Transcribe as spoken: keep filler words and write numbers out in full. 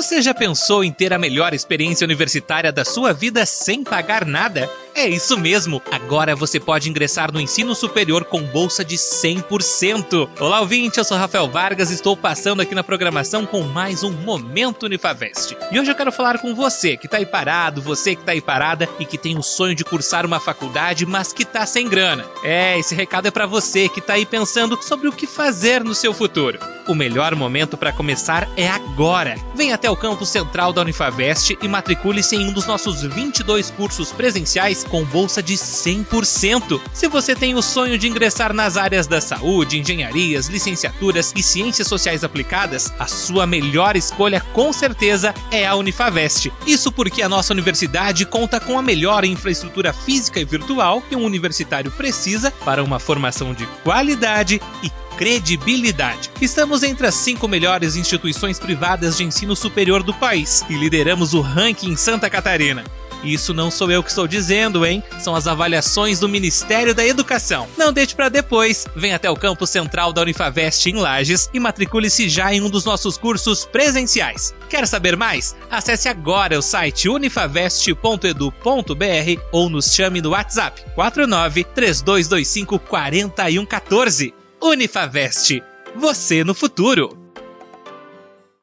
Você já pensou em ter a melhor experiência universitária da sua vida sem pagar nada? É isso mesmo! Agora você pode ingressar no ensino superior com bolsa de cem por cento. Olá, ouvinte! Eu sou Rafael Vargas e estou passando aqui na programação com mais um Momento Unifavest. E hoje eu quero falar com você que está aí parado, você que está aí parada e que tem o sonho de cursar uma faculdade, mas que está sem grana. É, esse recado é para você que está aí pensando sobre o que fazer no seu futuro. O melhor momento para começar é agora. Venha até o campus central da Unifavest e matricule-se em um dos nossos vinte e dois cursos presenciais com bolsa de cem por cento. Se você tem o sonho de ingressar nas áreas da saúde, engenharias, licenciaturas e ciências sociais aplicadas, a sua melhor escolha com certeza é a Unifavest. Isso porque a nossa universidade conta com a melhor infraestrutura física e virtual que um universitário precisa para uma formação de qualidade e credibilidade. Estamos entre as cinco melhores instituições privadas de ensino superior do país e lideramos o ranking em Santa Catarina. Isso não sou eu que estou dizendo, hein? São as avaliações do Ministério da Educação. Não deixe para depois. Venha até o campus central da Unifavest em Lages e matricule-se já em um dos nossos cursos presenciais. Quer saber mais? Acesse agora o site unifavest ponto e d u ponto b r ou nos chame no WhatsApp quatro nove três dois dois cinco quatro um um quatro. Unifavest, você no futuro!